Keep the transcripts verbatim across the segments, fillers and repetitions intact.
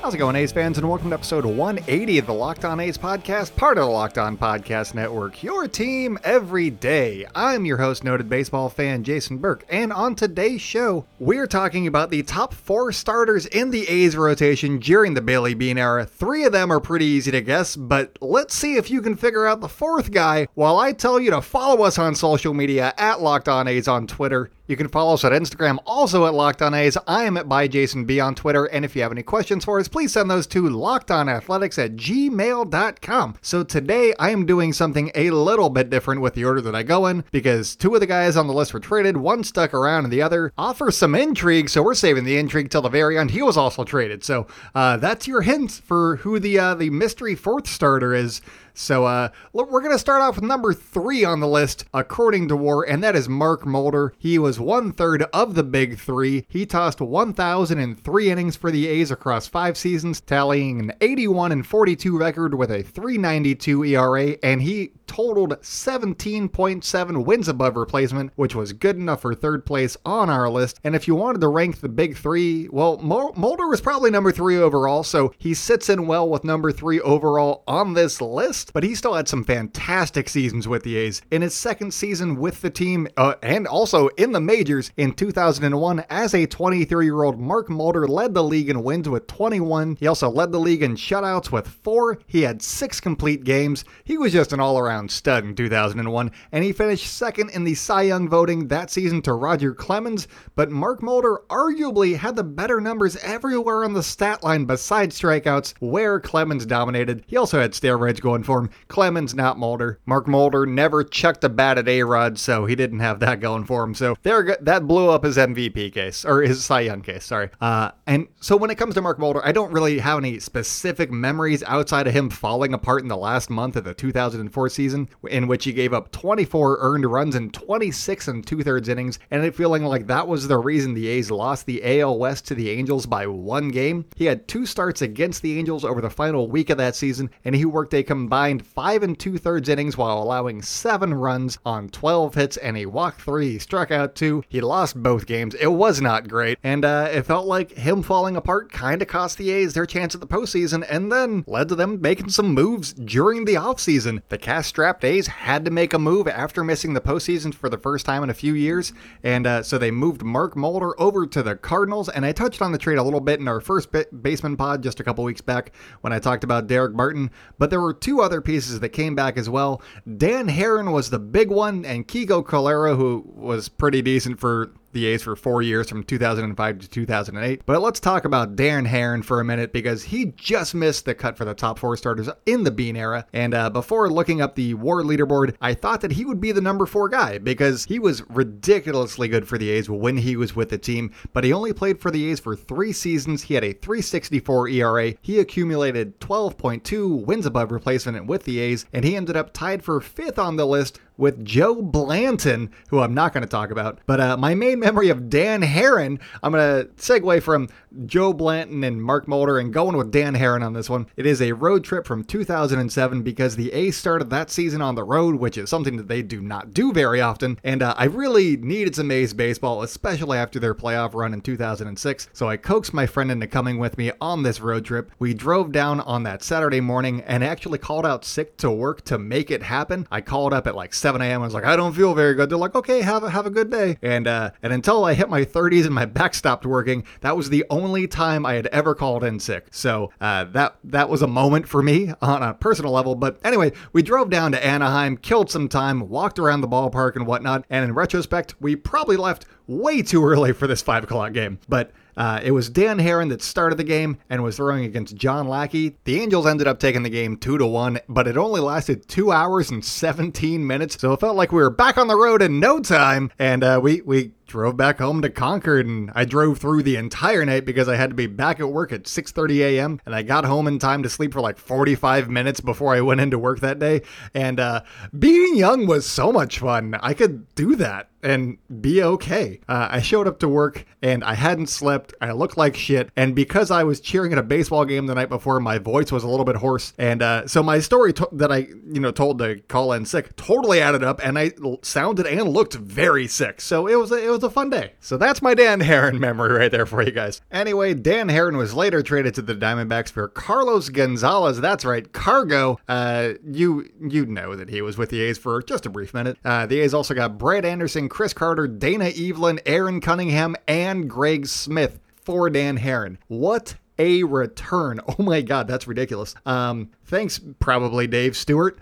How's it going, A's fans, and welcome to episode one eighty of the Locked On A's podcast, part of the Locked On Podcast Network, your team every day. I'm your host, noted baseball fan Jason Burke, and on today's show, we're talking about the top four starters in the A's rotation during the Bailey Bean era. Three of them are pretty easy to guess, but let's see if you can figure out the fourth guy while I tell you to follow us on social media at Locked On A's on Twitter. You can follow us on Instagram, also at Locked On A's. I am at ByJasonB on Twitter, and if you have any questions for us, please send those to LockedOnAthletics at gmail dot com. So today, I am doing something a little bit different with the order that I go in, because two of the guys on the list were traded, one stuck around, and the other offers some intrigue, so we're saving the intrigue till the very end. He was also traded, so uh, that's your hint for who the, uh, the mystery fourth starter is. So uh, we're going to start off with number three on the list, according to W A R, and that is Mark Mulder. He was one-third of the big three. He tossed one thousand three innings for the A's across five seasons, tallying an eighty-one and forty-two record with a three ninety-two E R A, and he totaled seventeen point seven wins above replacement, which was good enough for third place on our list. And if you wanted to rank the big three, well, Mulder was probably number three overall, so he sits in well with number three overall on this list. But he still had some fantastic seasons with the A's. In his second season with the team, uh, and also in the majors in two thousand one, as a twenty-three-year-old, Mark Mulder led the league in wins with twenty-one. He also led the league in shutouts with four. He had six complete games. He was just an all-around stud in two thousand one, and he finished second in the Cy Young voting that season to Roger Clemens. But Mark Mulder arguably had the better numbers everywhere on the stat line besides strikeouts, where Clemens dominated. He also had steroids going for him. Clemens, not Mulder. Mark Mulder never chucked a bat at A-Rod, so he didn't have that going for him. So there, that blew up his M V P case, or his Cy Young case, sorry. Uh, and so when it comes to Mark Mulder, I don't really have any specific memories outside of him falling apart in the last month of the two thousand four season, in which he gave up twenty-four earned runs in twenty-six and two-thirds innings, and it feeling like that was the reason the A's lost the A L West to the Angels by one game. He had two starts against the Angels over the final week of that season, and he worked a combined five and two-thirds innings while allowing seven runs on twelve hits, and he walked three, he struck out two. He lost both games. It was not great, and uh, it felt like him falling apart kind of cost the A's their chance at the postseason, and then led to them making some moves during the offseason. The cash-strapped A's had to make a move after missing the postseason for the first time in a few years, and uh, so they moved Mark Mulder over to the Cardinals, and I touched on the trade a little bit in our first ba- baseman pod just a couple weeks back when I talked about Derek Martin, but there were two other other pieces that came back as well. Dan Haren was the big one, and Kigo Colera, who was pretty decent for the A's for four years from two thousand five to two thousand eight. But let's talk about Dan Haren for a minute, because he just missed the cut for the top four starters in the Bean era. And uh, before looking up the W A R leaderboard, I thought that he would be the number four guy because he was ridiculously good for the A's when he was with the team, but he only played for the A's for three seasons. He had a three sixty-four E R A. He accumulated twelve point two wins above replacement with the A's, and he ended up tied for fifth on the list with Joe Blanton, who I'm not going to talk about. But uh, my main memory of Dan Haren, I'm going to segue from Joe Blanton and Mark Mulder and going with Dan Haren on this one. It is a road trip from two thousand seven because the A's started that season on the road, which is something that they do not do very often. And uh, I really needed some A's baseball, especially after their playoff run in two thousand six. So I coaxed my friend into coming with me on this road trip. We drove down on that Saturday morning and actually called out sick to work to make it happen. I called up at like seven a.m. I was like, I don't feel very good. They're like, okay, have a, have a good day. And uh, and until I hit my thirties and my back stopped working, that was the only time I had ever called in sick. So uh, that that was a moment for me on a personal level. But anyway, we drove down to Anaheim, killed some time, walked around the ballpark and whatnot. And in retrospect, we probably left way too early for this five o'clock game. But Uh, it was Dan Haren that started the game and was throwing against John Lackey. The Angels ended up taking the game two to one, but it only lasted two hours and seventeen minutes, so it felt like we were back on the road in no time, and uh, we, we drove back home to Concord, and I drove through the entire night because I had to be back at work at six thirty a.m. and I got home in time to sleep for like forty-five minutes before I went into work that day. And uh, being young was so much fun. I could do that and be okay. Uh, I showed up to work and I hadn't slept. I looked like shit. And because I was cheering at a baseball game the night before, my voice was a little bit hoarse. And uh, so my story to- that I, you know, told to call in sick totally added up, and I sounded and looked very sick. So it was a, it was a fun day. So that's my Dan Haren memory right there for you guys. Anyway, Dan Haren was later traded to the Diamondbacks for Carlos Gonzalez. That's right, Cargo. Uh, you you know that he was with the A's for just a brief minute. Uh, the A's also got Brett Anderson, Chris Carter, Dana Evelyn, Aaron Cunningham, and Greg Smith for Dan Haren. What a return. Oh my God, that's ridiculous. Um, thanks, probably, Dave Stewart.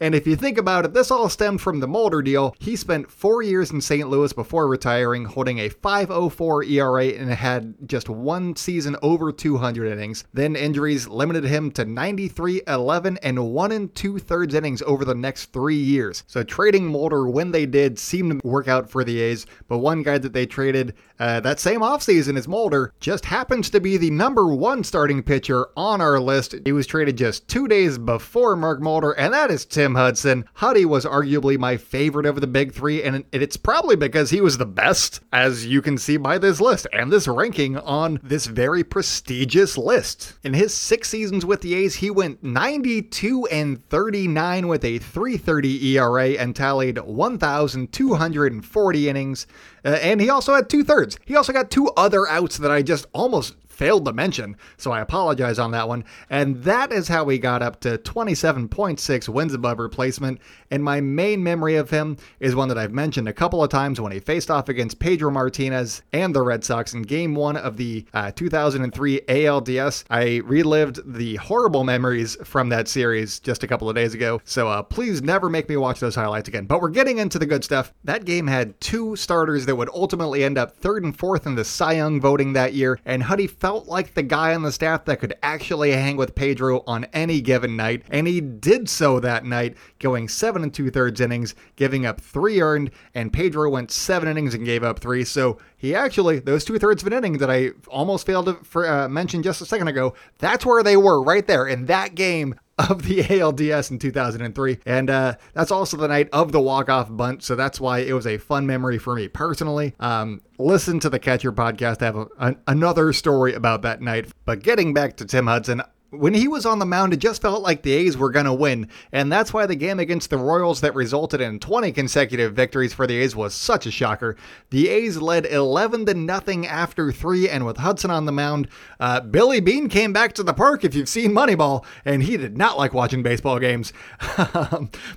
And if you think about it, this all stemmed from the Mulder deal. He spent four years in Saint Louis before retiring, holding a five oh four E R A and had just one season over two hundred innings. Then injuries limited him to ninety-three, eleven, and one and two-thirds innings over the next three years. So trading Mulder when they did seemed to work out for the A's, but one guy that they traded uh, that same offseason as Mulder just happens to be the number one starting pitcher on our list. He was traded just two days before Mark Mulder, and that is Tim Hudson. Huddy was arguably my favorite of the big three, and it's probably because he was the best, as you can see by this list and this ranking on this very prestigious list. In his six seasons with the A's, he went ninety-two and thirty-nine with a three thirty E R A and tallied one thousand two hundred forty innings, uh, and he also had two-thirds. He also got two other outs that I just almost failed to mention, so I apologize on that one. And that is how we got up to twenty-seven point six wins above replacement. And my main memory of him is one that I've mentioned a couple of times when he faced off against Pedro Martinez and the Red Sox in game one of the uh, two thousand three A L D S. I relived the horrible memories from that series just a couple of days ago, so uh, please never make me watch those highlights again. But we're getting into the good stuff. That game had two starters that would ultimately end up third and fourth in the Cy Young voting that year, and Huddy felt felt like the guy on the staff that could actually hang with Pedro on any given night, and he did so that night, going seven and two-thirds innings, giving up three earned, and Pedro went seven innings and gave up three, so he actually, those two-thirds of an inning that I almost failed to for, uh, mention just a second ago, that's where they were, right there, in that game of the A L D S in two thousand three. And uh, that's also the night of the walk-off bunt, so that's why it was a fun memory for me personally. Um, listen to the Catcher podcast to have a, an, another story about that night. But getting back to Tim Hudson, when he was on the mound, it just felt like the A's were going to win, and that's why the game against the Royals that resulted in twenty consecutive victories for the A's was such a shocker. The A's led eleven to nothing after three, and with Hudson on the mound, uh, Billy Beane came back to the park, if you've seen Moneyball, and he did not like watching baseball games.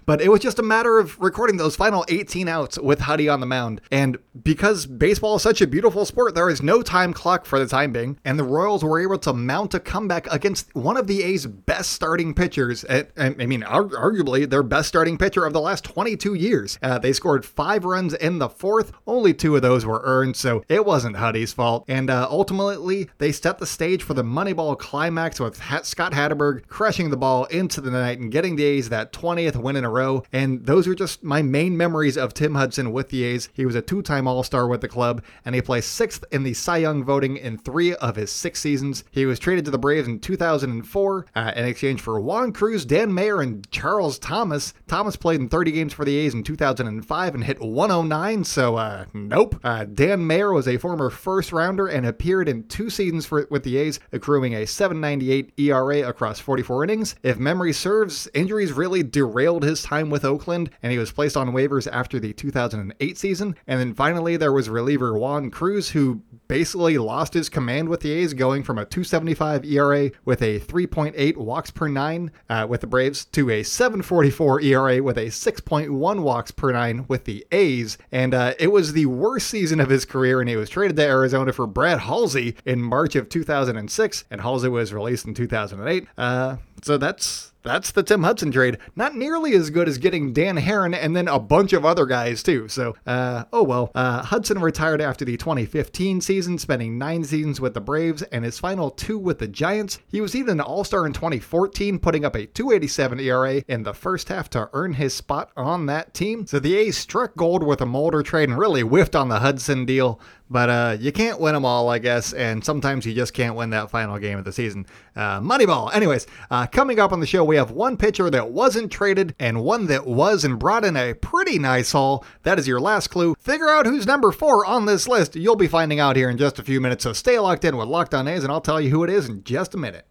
But it was just a matter of recording those final eighteen outs with Huddy on the mound, and because baseball is such a beautiful sport, there is no time clock for the time being, and the Royals were able to mount a comeback against one of the A's best starting pitchers, at, I mean, arguably their best starting pitcher of the last twenty-two years. Uh, they scored five runs in the fourth. Only two of those were earned, so it wasn't Huddy's fault. And uh, ultimately, they set the stage for the Moneyball climax with Hat- Scott Hatterberg crushing the ball into the night and getting the A's that twentieth win in a row. And those are just my main memories of Tim Hudson with the A's. He was a two-time All-Star with the club, and he placed sixth in the Cy Young voting in three of his six seasons. He was traded to the Braves in two thousand. And four uh, in exchange for Juan Cruz, Dan Mayer, and Charles Thomas. Thomas played in thirty games for the A's in two thousand five and hit one oh nine, so uh, nope. Uh, Dan Mayer was a former first-rounder and appeared in two seasons for, with the A's, accruing a seven ninety-eight E R A across forty-four innings. If memory serves, injuries really derailed his time with Oakland, and he was placed on waivers after the two thousand eight season. And then finally, there was reliever Juan Cruz, who basically lost his command with the A's, going from a two seventy-five E R A with a three point eight walks per nine uh, with the Braves to a seven forty-four E R A with a six point one walks per nine with the A's. And uh, it was the worst season of his career, and he was traded to Arizona for Brad Halsey in March of two thousand six, and Halsey was released in two thousand eight. Uh, so that's that's the Tim Hudson trade. Not nearly as good as getting Dan Haren and then a bunch of other guys, too. So, uh, oh well. Uh, Hudson retired after the twenty fifteen season, spending nine seasons with the Braves and his final two with the Giants. He was even an All-Star in twenty fourteen, putting up a two eighty-seven E R A in the first half to earn his spot on that team. So the A's struck gold with a Mulder trade and really whiffed on the Hudson deal. But uh, you can't win them all, I guess, and sometimes you just can't win that final game of the season. Uh, Moneyball. Anyways, uh, coming up on the show, we have one pitcher that wasn't traded and one that was and brought in a pretty nice haul. That is your last clue. Figure out who's number four on this list. You'll be finding out here in just a few minutes, so stay locked in with Locked On A's, and I'll tell you who it is in just a minute.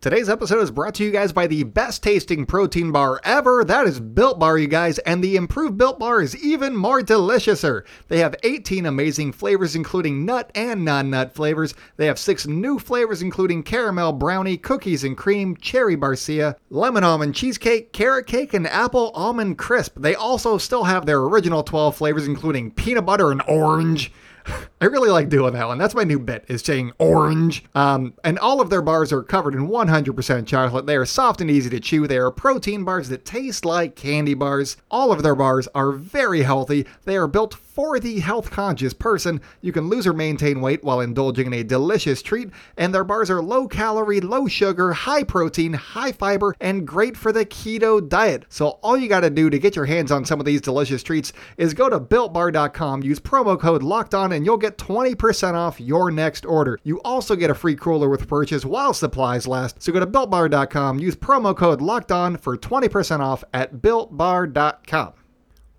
Today's episode is brought to you guys by the best tasting protein bar ever. That is Built Bar, you guys, and the improved Built Bar is even more deliciouser. They have eighteen amazing flavors, including nut and non-nut flavors. They have six new flavors, including caramel brownie, cookies and cream, cherry barcia, lemon almond cheesecake, carrot cake, and apple almond crisp. They also still have their original twelve flavors, including peanut butter and orange. I really like doing that one. That's my new bit, is saying orange. Um, and all of their bars are covered in one hundred percent chocolate. They are soft and easy to chew. They are protein bars that taste like candy bars. All of their bars are very healthy. They are built for the health-conscious person. You can lose or maintain weight while indulging in a delicious treat. And their bars are low-calorie, low-sugar, high-protein, high-fiber, and great for the keto diet. So all you got to do to get your hands on some of these delicious treats is go to built bar dot com, use promo code LOCKEDON, and you'll get twenty percent off your next order. You also get a free cooler with purchase while supplies last. So go to built bar dot com, use promo code LOCKEDON for twenty percent off at built bar dot com.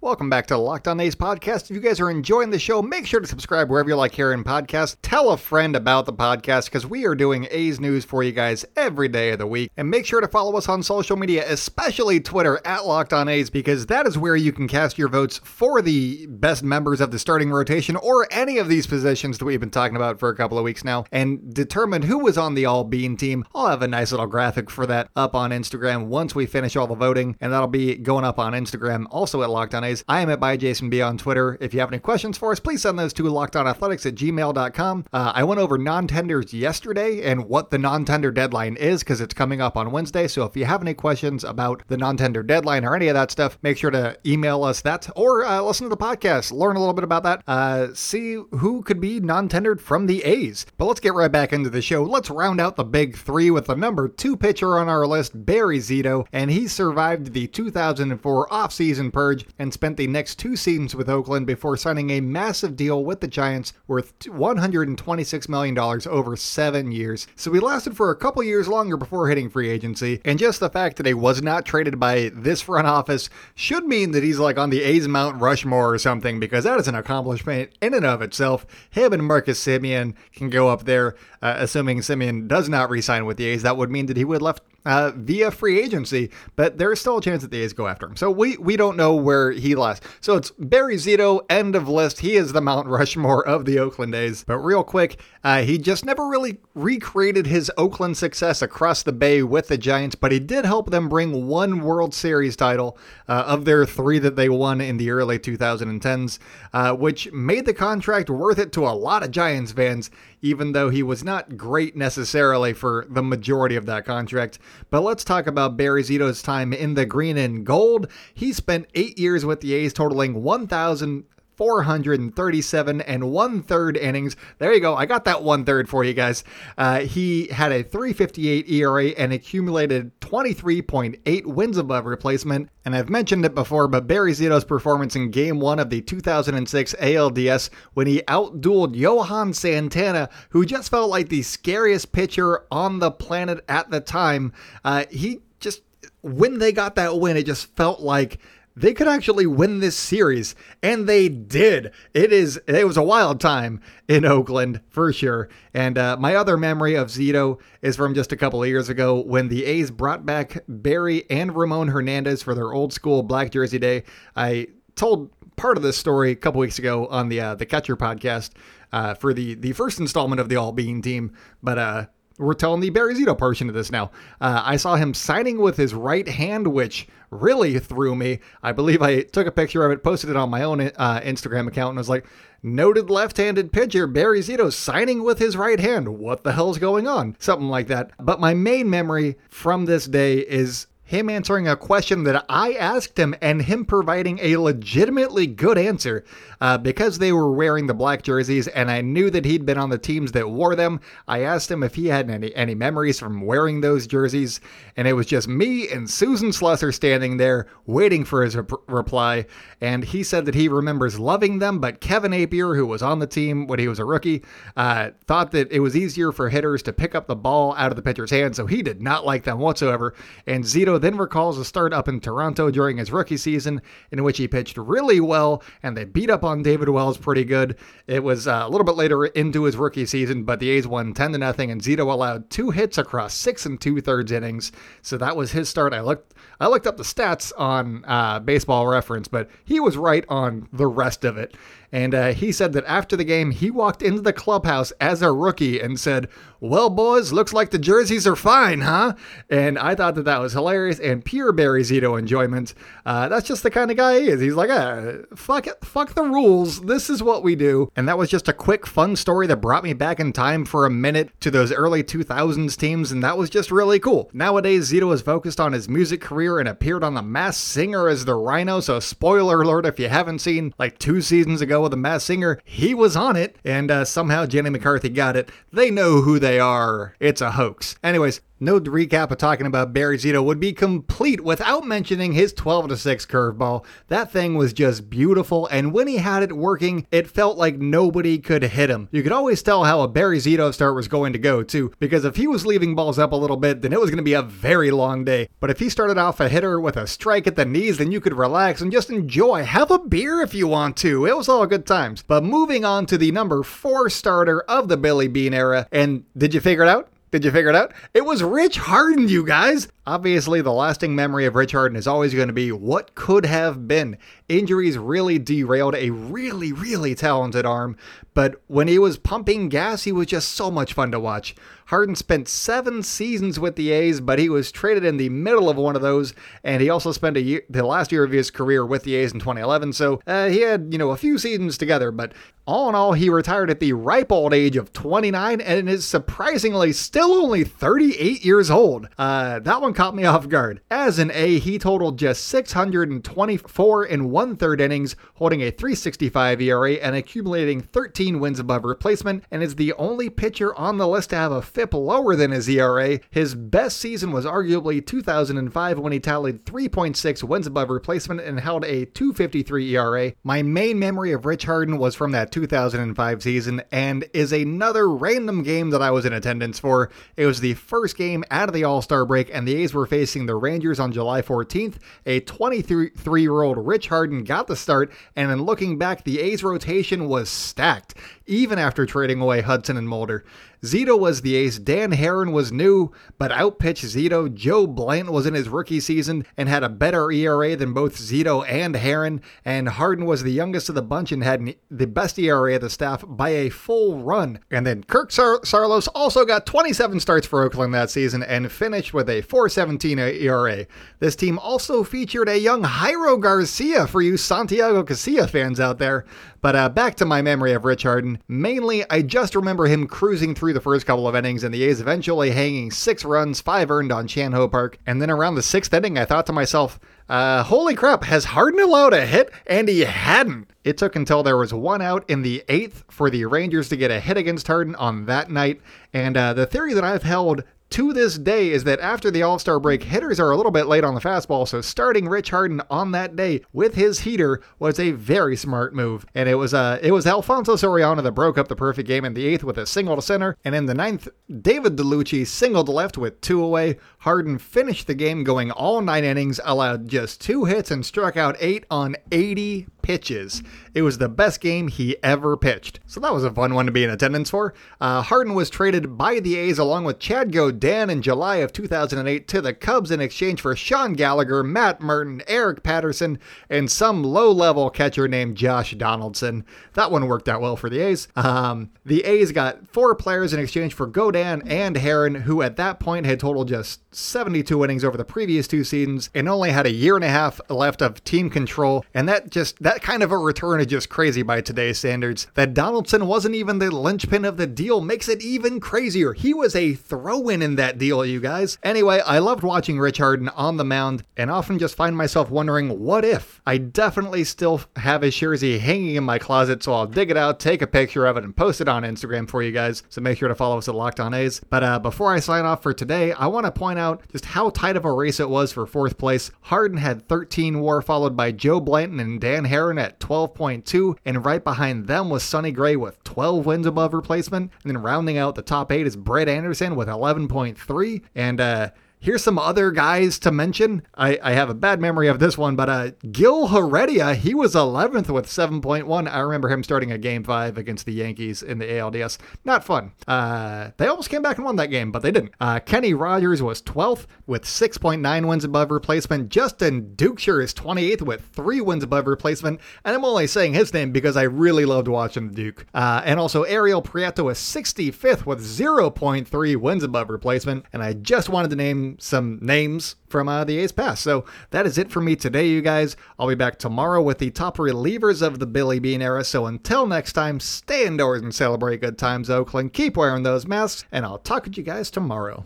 Welcome back to the Locked On A's podcast. If you guys are enjoying the show, make sure to subscribe wherever you like hearing podcasts. Tell a friend about the podcast because we are doing A's news for you guys every day of the week. And make sure to follow us on social media, especially Twitter, at Locked On A's, because that is where you can cast your votes for the best members of the starting rotation or any of these positions that we've been talking about for a couple of weeks now and determine who was on the All-Bean team. I'll have a nice little graphic for that up on Instagram once we finish all the voting, and that'll be going up on Instagram, also at Locked On A's. I am at ByJasonB on Twitter. If you have any questions for us, please send those to LockedOnAthletics at gmail dot com. Uh, I went over non-tenders yesterday and what the non-tender deadline is because it's coming up on Wednesday. So if you have any questions about the non-tender deadline or any of that stuff, make sure to email us that or uh, listen to the podcast. Learn a little bit about that. Uh, see who could be non-tendered from the A's. But let's get right back into the show. Let's round out the big three with the number two pitcher on our list, Barry Zito, and he survived the two thousand four offseason purge and spent the next two seasons with Oakland before signing a massive deal with the Giants worth one hundred twenty-six million dollars over seven years. So he lasted for a couple years longer before hitting free agency, and just the fact that he was not traded by this front office should mean that he's like on the A's Mount Rushmore or something, because that is an accomplishment in and of itself. Him and Marcus Semien can go up there, uh, assuming Semien does not re-sign with the A's. That would mean that he would left Uh, via free agency, but there's still a chance that the A's go after him. So we we don't know where he lies. So it's Barry Zito, end of list. He is the Mount Rushmore of the Oakland A's. But real quick, uh, he just never really recreated his Oakland success across the bay with the Giants, but he did help them bring one World Series title uh, of their three that they won in the early two thousand tens, uh, which made the contract worth it to a lot of Giants fans, even though he was not great necessarily for the majority of that contract. But let's talk about Barry Zito's time in the green and gold. He spent eight years with the A's, totaling one thousand four hundred thirty-seven and one-third innings. There you go. I got that one-third for you guys. Uh, he had a three fifty-eight E R A and accumulated twenty-three point eight wins above replacement. And I've mentioned it before, but Barry Zito's performance in Game one of the two thousand six A L D S when he outdueled Johan Santana, who just felt like the scariest pitcher on the planet at the time, uh, he just, when they got that win, it just felt like they could actually win this series, and they did. It is. It was a wild time in Oakland, for sure. And uh, my other memory of Zito is from just a couple of years ago when the A's brought back Barry and Ramon Hernandez for their old school black jersey day. I told part of this story a couple weeks ago on the uh, the Catcher podcast uh, for the, the first installment of the All-Bean team, but uh, we're telling the Barry Zito portion of this now. Uh, I saw him signing with his right hand, which really threw me. I believe I took a picture of it, posted it on my own uh, Instagram account, and was like, noted left-handed pitcher Barry Zito signing with his right hand. What the hell's going on? Something like that. But my main memory from this day is him answering a question that I asked him and him providing a legitimately good answer uh, because they were wearing the black jerseys and I knew that he'd been on the teams that wore them. I asked him if he had any, any memories from wearing those jerseys, and it was just me and Susan Slusser standing there waiting for his rep- reply. And he said that he remembers loving them, but Kevin Apier, who was on the team when he was a rookie, uh, thought that it was easier for hitters to pick up the ball out of the pitcher's hand, so he did not like them whatsoever. And Zito then recalls a start up in Toronto during his rookie season in which he pitched really well and they beat up on David Wells pretty good. It was uh, a little bit later into his rookie season, but the A's won ten to nothing and Zito allowed two hits across six and two thirds innings. So that was his start. I looked I looked up the stats on uh, Baseball Reference, but he was right on the rest of it. And uh, he said that after the game, he walked into the clubhouse as a rookie and said, "Well, boys, looks like the jerseys are fine, huh?" And I thought that that was hilarious and pure Barry Zito enjoyment. Uh, that's just the kind of guy he is. He's like, ah, fuck it, fuck the rules. This is what we do. And that was just a quick, fun story that brought me back in time for a minute to those early two thousands teams, and that was just really cool. Nowadays, Zito is focused on his music career and appeared on The Masked Singer as the Rhino, so spoiler alert if you haven't seen, like two seasons ago, with The Masked Singer, he was on it, and uh, somehow Jenny McCarthy got it. They know who they are. It's a hoax. Anyways, no recap of talking about Barry Zito would be complete without mentioning his twelve to six curveball. That thing was just beautiful, and when he had it working, it felt like nobody could hit him. You could always tell how a Barry Zito start was going to go, too, because if he was leaving balls up a little bit, then it was going to be a very long day. But if he started off a hitter with a strike at the knees, then you could relax and just enjoy. Have a beer if you want to. It was all good times. But moving on to the number four starter of the Billy Beane era, and did you figure it out? Did you figure it out? It was Rich Harden, you guys! Obviously, the lasting memory of Rich Harden is always going to be what could have been. Injuries really derailed a really, really talented arm, but when he was pumping gas, he was just so much fun to watch. Harden spent seven seasons with the A's, but he was traded in the middle of one of those, and he also spent a year, the last year of his career with the A's in twenty eleven, so uh, he had, you know, a few seasons together, but all in all, he retired at the ripe old age of twenty-nine and is surprisingly still only thirty-eight years old. Uh, that one caught me off guard. As an A, he totaled just six hundred twenty-four and one-third innings, holding a three sixty-five E R A and accumulating thirteen wins above replacement, and is the only pitcher on the list to have a F I P lower than his E R A. His best season was arguably two thousand five when he tallied three point six wins above replacement and held a two fifty-three E R A. My main memory of Rich Harden was from that two thousand five season and is another random game that I was in attendance for. It was the first game out of the All-Star break and the A's were facing the Rangers on July fourteenth. A twenty-three-year-old Rich Harden got the start, and in looking back, the A's rotation was stacked, even after trading away Hudson and Mulder. Zito was the ace, Dan Haren was new, but outpitched Zito. Joe Blanton was in his rookie season and had a better E R A than both Zito and Haren, and Harden was the youngest of the bunch and had the best E R A of the staff by a full run. And then Kirk Sar- Sarlos also got twenty-seven starts for Oakland that season and finished with a four seventeen E R A. This team also featured a young Jairo Garcia for you Santiago Casilla fans out there. But uh, back to my memory of Rich Harden. Mainly, I just remember him cruising through the first couple of innings and the A's eventually hanging six runs, five earned on Shanhoe Park. And then around the sixth inning, I thought to myself, Uh, holy crap, has Harden allowed a hit? And he hadn't. It took until there was one out in the eighth for the Rangers to get a hit against Harden on that night. And uh, the theory that I've held to this day is that after the All-Star break, hitters are a little bit late on the fastball, so starting Rich Harden on that day with his heater was a very smart move. And it was uh, it was Alfonso Soriano that broke up the perfect game in the eighth with a single to center, and in the ninth, David DeLucci singled left with two away. Harden finished the game going all nine innings, allowed just two hits, and struck out eight on eighty pitches. It was the best game he ever pitched. So that was a fun one to be in attendance for. Uh, Harden was traded by the A's along with Chad Godan in July of two thousand eight to the Cubs in exchange for Sean Gallagher, Matt Merton, Eric Patterson, and some low-level catcher named Josh Donaldson. That one worked out well for the A's. Um, the A's got four players in exchange for Godan and Haren, who at that point had totaled just seventy-two innings over the previous two seasons and only had a year and a half left of team control. And that just, that that kind of a return is just crazy by today's standards. That Donaldson wasn't even the linchpin of the deal makes it even crazier. He was a throw-in in that deal, you guys. Anyway, I loved watching Rich Harden on the mound and often just find myself wondering, what if? I definitely still have his jersey hanging in my closet, so I'll dig it out, take a picture of it, and post it on Instagram for you guys. So make sure to follow us at Locked On A's. But uh, before I sign off for today, I want to point out just how tight of a race it was for fourth place. Harden had thirteen W A R, followed by Joe Blanton and Dan Haren at twelve point two, and right behind them was Sonny Gray with twelve wins above replacement. And then rounding out the top eight is Brett Anderson with eleven point three, and uh here's some other guys to mention. I, I have a bad memory of this one, but uh, Gil Heredia, he was eleventh with seven point one. I remember him starting a game five against the Yankees in the A L D S. Not fun. Uh, they almost came back and won that game, but they didn't. Uh, Kenny Rogers was twelfth with six point nine wins above replacement. Justin Dukesher is twenty-eighth with three wins above replacement. And I'm only saying his name because I really loved watching the Duke. Uh, and also Ariel Prieto is sixty-fifth with zero point three wins above replacement. And I just wanted to name some names from uh, the A's past. So that is it for me today, you guys. I'll be back tomorrow with the top relievers of the Billy Bean era. So until next time, stay indoors and celebrate good times, Oakland. Keep wearing those masks, and I'll talk to you guys tomorrow.